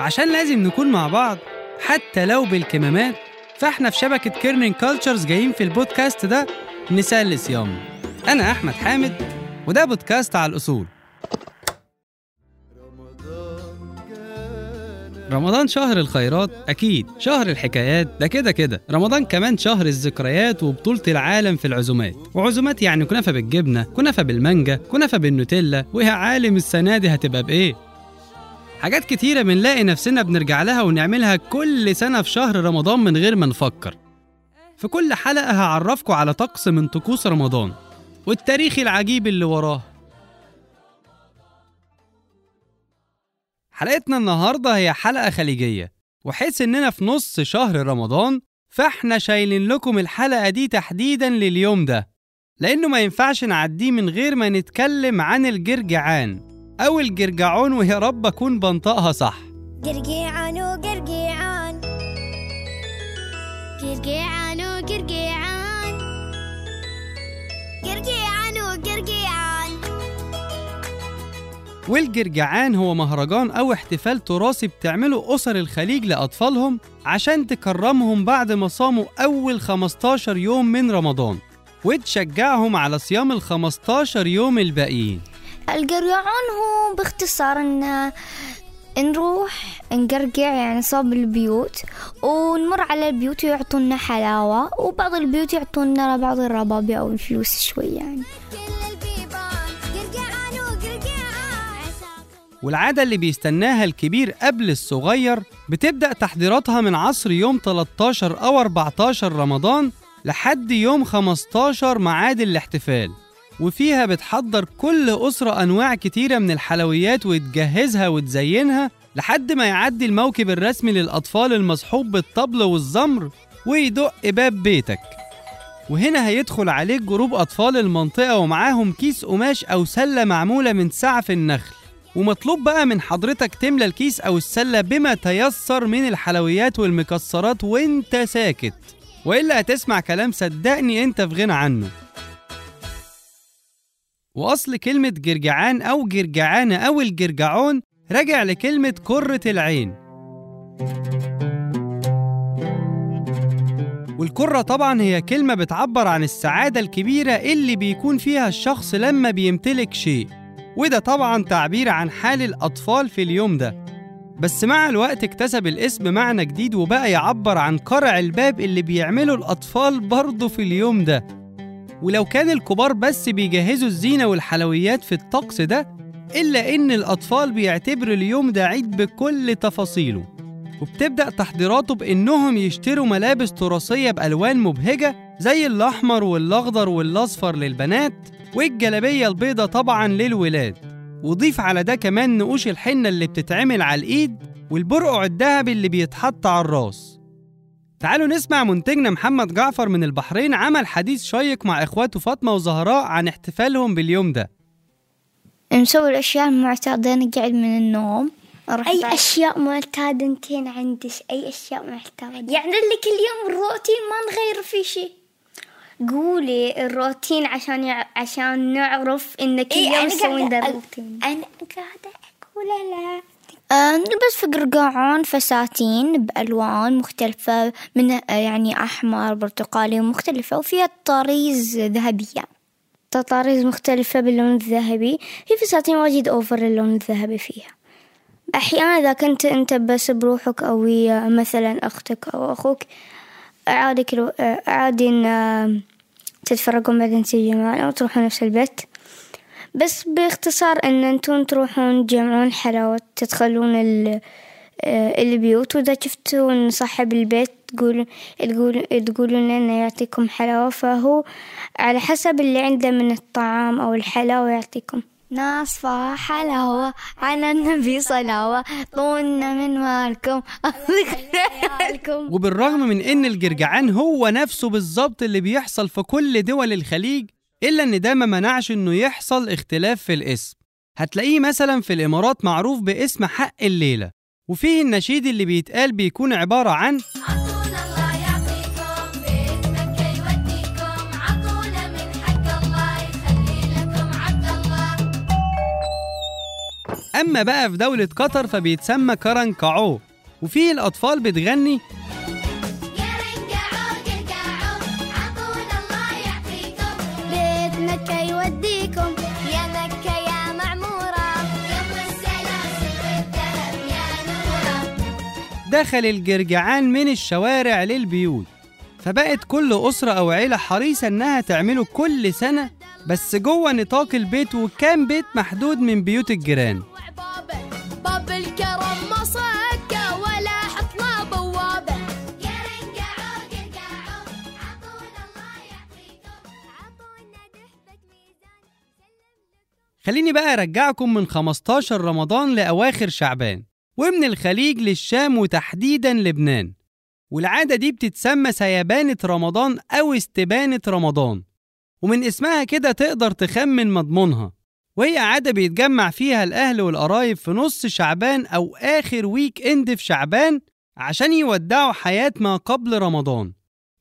عشان لازم نكون مع بعض حتى لو بالكمامات، فاحنا في شبكة كيرنينج كلتشرز جايين في البودكاست ده نسلي صيامنا. أنا أحمد حامد وده بودكاست على الأصول. رمضان شهر الخيرات أكيد، شهر الحكايات ده كده، رمضان كمان شهر الذكريات وبطولة العالم في العزومات، وعزومات يعني كنافة بالجبنة، كنافة بالمانجا، كنافة بالنوتيلا، ويا عالم السنة دي هتبقى بإيه؟ حاجات كتيرة بنلاقي نفسنا بنرجع لها ونعملها كل سنة في شهر رمضان من غير ما نفكر. في كل حلقة هعرفكم على طقس من طقوس رمضان والتاريخ العجيب اللي وراه. حلقتنا النهاردة هي حلقة خليجية، وحيث إننا في نص شهر رمضان فإحنا شايلين لكم الحلقة دي تحديداً لليوم ده، لأنه ما ينفعش نعديه من غير ما نتكلم عن القريقعان أو القريقعون، ويا رب أكون بنطقها صح. قريقعان وقريقعان، قريقعان وقريقعان، قريقعان وقريقعان. والقريقعان هو مهرجان أو احتفال تراثي بتعمله أسر الخليج لأطفالهم عشان تكرمهم بعد ما صاموا أول 15 يوم من رمضان، وتشجعهم على صيام ال 15 يوم الباقيين. القريقعان هو باختصار إن نروح نقرقع، يعني صوب البيوت، ونمر على البيوت ويعطونا حلاوة، وبعض البيوت يعطونا بعض الربابي أو الفلوس شوي يعني. والعادة اللي بيستناها الكبير قبل الصغير بتبدأ تحضيراتها من عصر يوم 13 أو 14 رمضان لحد يوم 15 ميعاد الاحتفال، وفيها بتحضر كل أسرة أنواع كتيرة من الحلويات وتجهزها وتزينها لحد ما يعدي الموكب الرسمي للأطفال المصحوب بالطبل والزمر ويدق باب بيتك، وهنا هيدخل عليك جروب أطفال المنطقة ومعاهم كيس قماش أو سلة معمولة من سعف النخل، ومطلوب بقى من حضرتك تملى الكيس أو السلة بما تيسر من الحلويات والمكسرات وانت ساكت، وإلا هتسمع كلام صدقني انت في غنى عنه. وأصل كلمة قريقعان أو قريقعانة أو القريقعون راجع لكلمة كرة العين، والكرة طبعاً هي كلمة بتعبر عن السعادة الكبيرة اللي بيكون فيها الشخص لما بيمتلك شيء، وده طبعاً تعبير عن حال الأطفال في اليوم ده، بس مع الوقت اكتسب الاسم معنى جديد وبقى يعبر عن قرع الباب اللي بيعمله الأطفال برضه في اليوم ده. ولو كان الكبار بس بيجهزوا الزينة والحلويات في الطقس ده، إلا إن الأطفال بيعتبروا اليوم ده عيد بكل تفاصيله، وبتبدأ تحضيراته بإنهم يشتروا ملابس تراثية بألوان مبهجة زي الأحمر والأخضر والأصفر للبنات، والجلابية البيضة طبعاً للولاد، وضيف على ده كمان نقوش الحنة اللي بتتعمل على الإيد والبرقع الذهبي اللي بيتحط على الراس. تعالوا نسمع منتجنا محمد جعفر من البحرين عمل حديث شيق مع إخواته فاطمة وزهراء عن احتفالهم باليوم ده. نسوي الأشياء المعتادة، نقعد من النوم. أي أشياء معتادة انتين عندك؟ أي أشياء معتادة يعني اللي كل يوم الروتين ما نغير فيه شيء؟ قولي الروتين عشان نعرف إن كل يوم نسوي ده الروتين. أنا قاعدة أقول لا نلبس في قريقعان فساتين بألوان مختلفة، من يعني أحمر برتقالي ومختلفة، وفيها طريز ذهبية، تطاريز مختلفة باللون الذهبي، في فساتين واجد أوفر اللون الذهبي فيها. أحيانا إذا كنت أنت بس بروحك أو مثلا أختك أو أخوك عادي إن تتفرقون بعدين تجمعون أو تروحون نفس البيت، بس باختصار ان انتم تروحون تجمعون حلاوة، تدخلون البيوت، واذا شفتوا ان صاحب البيت تقولون انه يعطيكم حلاوة، فهو على حسب اللي عنده من الطعام او الحلاوة يعطيكم. ناصفة حلاوة على النبي صلاوة، طولنا من مالكم. وبالرغم من ان القريقعان هو نفسه بالضبط اللي بيحصل في كل دول الخليج، إلا إن ده ما منعش إنه يحصل اختلاف في الاسم. هتلاقيه مثلا في الإمارات معروف باسم حق الليلة، وفيه النشيد اللي بيتقال بيكون عبارة عن عطونا الله يعطيكم باسمك يوديكم، عطونا من حق الله يخلي لكم أما بقى في دولة قطر فبيتسمى كرنكعو، وفيه الأطفال بتغني كرنكعو كرنكعو عطول الله يعطيكم بيت مكة يوديكم يا مكة يا معمورة يوم السلاسل والذهب يا نورة. دخل القرقعان من الشوارع للبيوت، فبقت كل أسرة أو عيلة حريصة إنها تعمله كل سنة بس جوه نطاق البيت، وكان بيت محدود من بيوت الجيران. باب الكرم مصكة ولا حطنا بوابة. كرنكعو كرنكعو عطونا الله يعطيكم عطونا ضحكك ميزان. خليني بقى أرجعكم من 15 رمضان لأواخر شعبان، ومن الخليج للشام وتحديدا لبنان، والعادة دي بتتسمى سيبانة رمضان أو استبانة رمضان، ومن اسمها كده تقدر تخمن مضمونها، وهي عادة بيتجمع فيها الأهل والقرايب في نص شعبان أو آخر ويك إند في شعبان عشان يودعوا حياة ما قبل رمضان.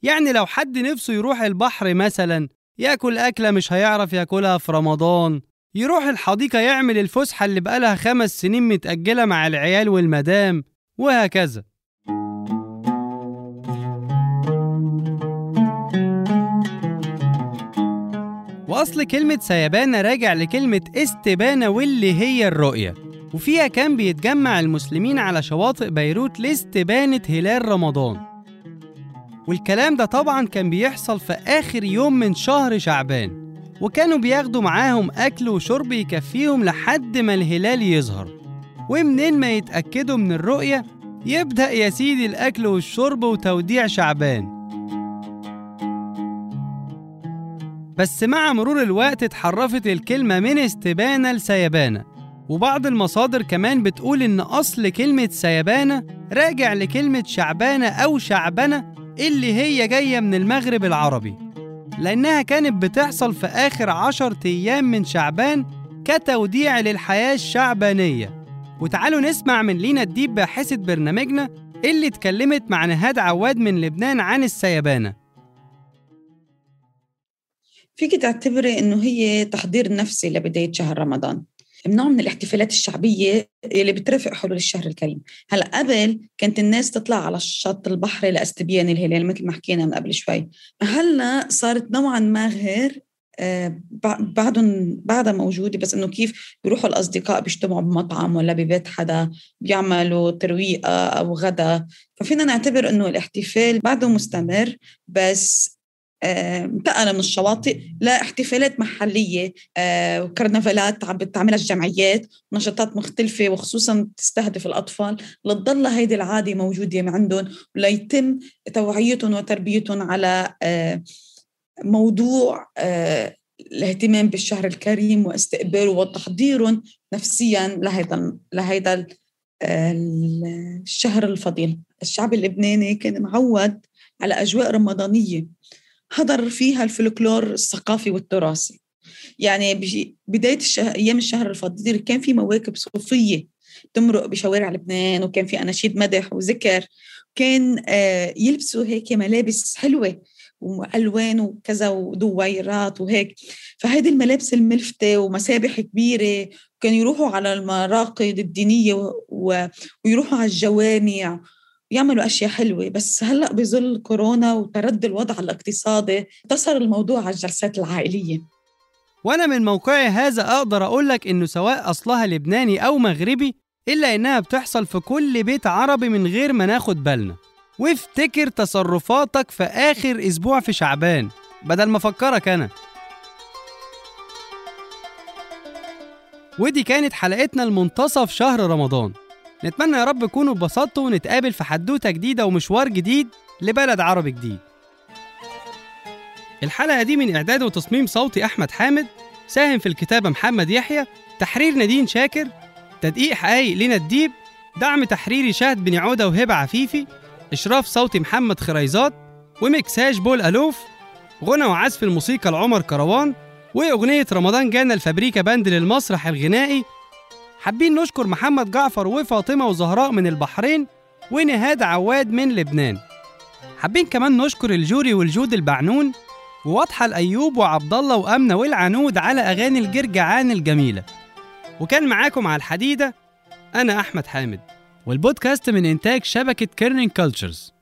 يعني لو حد نفسه يروح البحر مثلا يأكل أكلة مش هيعرف يأكلها في رمضان، يروح الحديقة يعمل الفسحة اللي بقالها 5 سنين متأجلة مع العيال والمدام، وهكذا. وأصل كلمة سيبانة راجع لكلمة استبانة واللي هي الرؤية، وفيها كان بيتجمع المسلمين على شواطئ بيروت لاستبانة هلال رمضان، والكلام ده طبعا كان بيحصل في آخر يوم من شهر شعبان، وكانوا بياخدوا معاهم أكل وشرب يكفيهم لحد ما الهلال يظهر، ومنين ما يتأكدوا من الرؤية يبدأ يا سيدي الأكل والشرب وتوديع شعبان. بس مع مرور الوقت اتحرفت الكلمة من استبانة لسيبانة، وبعض المصادر كمان بتقول إن أصل كلمة سيبانة راجع لكلمة شعبانة أو شعبنة اللي هي جاية من المغرب العربي، لأنها كانت بتحصل في آخر 10 أيام من شعبان كتوديع للحياة الشعبانية. وتعالوا نسمع من لينا الديب باحثة برنامجنا اللي اتكلمت مع نهاد عواد من لبنان عن السيبانة. فيك تعتبري إنه هي تحضير نفسي لبداية شهر رمضان، نوع من الاحتفالات الشعبية اللي بترافق حلول الشهر الكريم. هلأ قبل كانت الناس تطلع على الشط البحر لاستبيان الهلال مثل ما حكينا من قبل شوي، هلأ صارت نوعا ما غير بعدها موجودة، بس إنه كيف بيروحوا الأصدقاء بيجتمعوا بمطعم ولا ببيت حدا بيعملوا ترويقة أو غدا، ففينا نعتبر إنه الاحتفال بعده مستمر بس انتقل من الشواطئ لاحتفالات محلية وكرنفالات عم بتعملها الجمعيات ونشاطات مختلفة وخصوصا تستهدف الأطفال لتضل هيدي العادة موجودة عندهم وليتم توعيتهم وتربيتهم على موضوع الاهتمام بالشهر الكريم واستقباله وتحضيرهم نفسيا لهيدا الشهر الفضيل. الشعب اللبناني كان معود على أجواء رمضانية حضر فيها الفلكلور الثقافي والتراثي، يعني بداية أيام الشهر الفضيل كان في مواكب صوفية تمرق بشوارع لبنان، وكان في أناشيد مدح وذكر، كان يلبسوا هيك ملابس حلوة وألوان وكذا ودويرات وهيك، فهذه الملابس الملفتة ومسابح كبيرة، كان يروحوا على المراقد الدينية ويروحوا على الجوامع يعملوا أشياء حلوة. بس هلأ بظل كورونا وتردي الوضع الاقتصادي اتصل الموضوع على الجلسات العائلية. وأنا من موقعي هذا أقدر أقولك إنه سواء أصلها لبناني أو مغربي إلا إنها بتحصل في كل بيت عربي من غير ما ناخد بالنا. وافتكر تصرفاتك في آخر أسبوع في شعبان بدل ما أفكرك أنا. ودي كانت حلقتنا المنتصف شهر رمضان، نتمنى يا رب تكونوا اتبسطتوا ونتقابل في حدوتة جديدة ومشوار جديد لبلد عربي جديد. الحلقة دي من إعداد وتصميم صوتي أحمد حامد، ساهم في الكتابة محمد يحيى، تحرير نادين شاكر، تدقيق حقايق لينا الديب، دعم تحريري شهد بن عودة وهبة عفيفي، إشراف صوتي محمد خريزات، ومكساج بول ألوف، غنى وعزف الموسيقى لعمر كروان، وأغنية رمضان جانا الفابريكا باند للمسرح الغنائي. حابين نشكر محمد جعفر وفاطمة وزهراء من البحرين ونهاد عواد من لبنان. حابين كمان نشكر الجوري والجود البعنون وواضحة الأيوب وعبد الله وأمنة والعنود على أغاني القرقعان الجميلة. وكان معاكم على الحديدة أنا أحمد حامد، والبودكاست من إنتاج شبكة كيرنينج كلتشرز.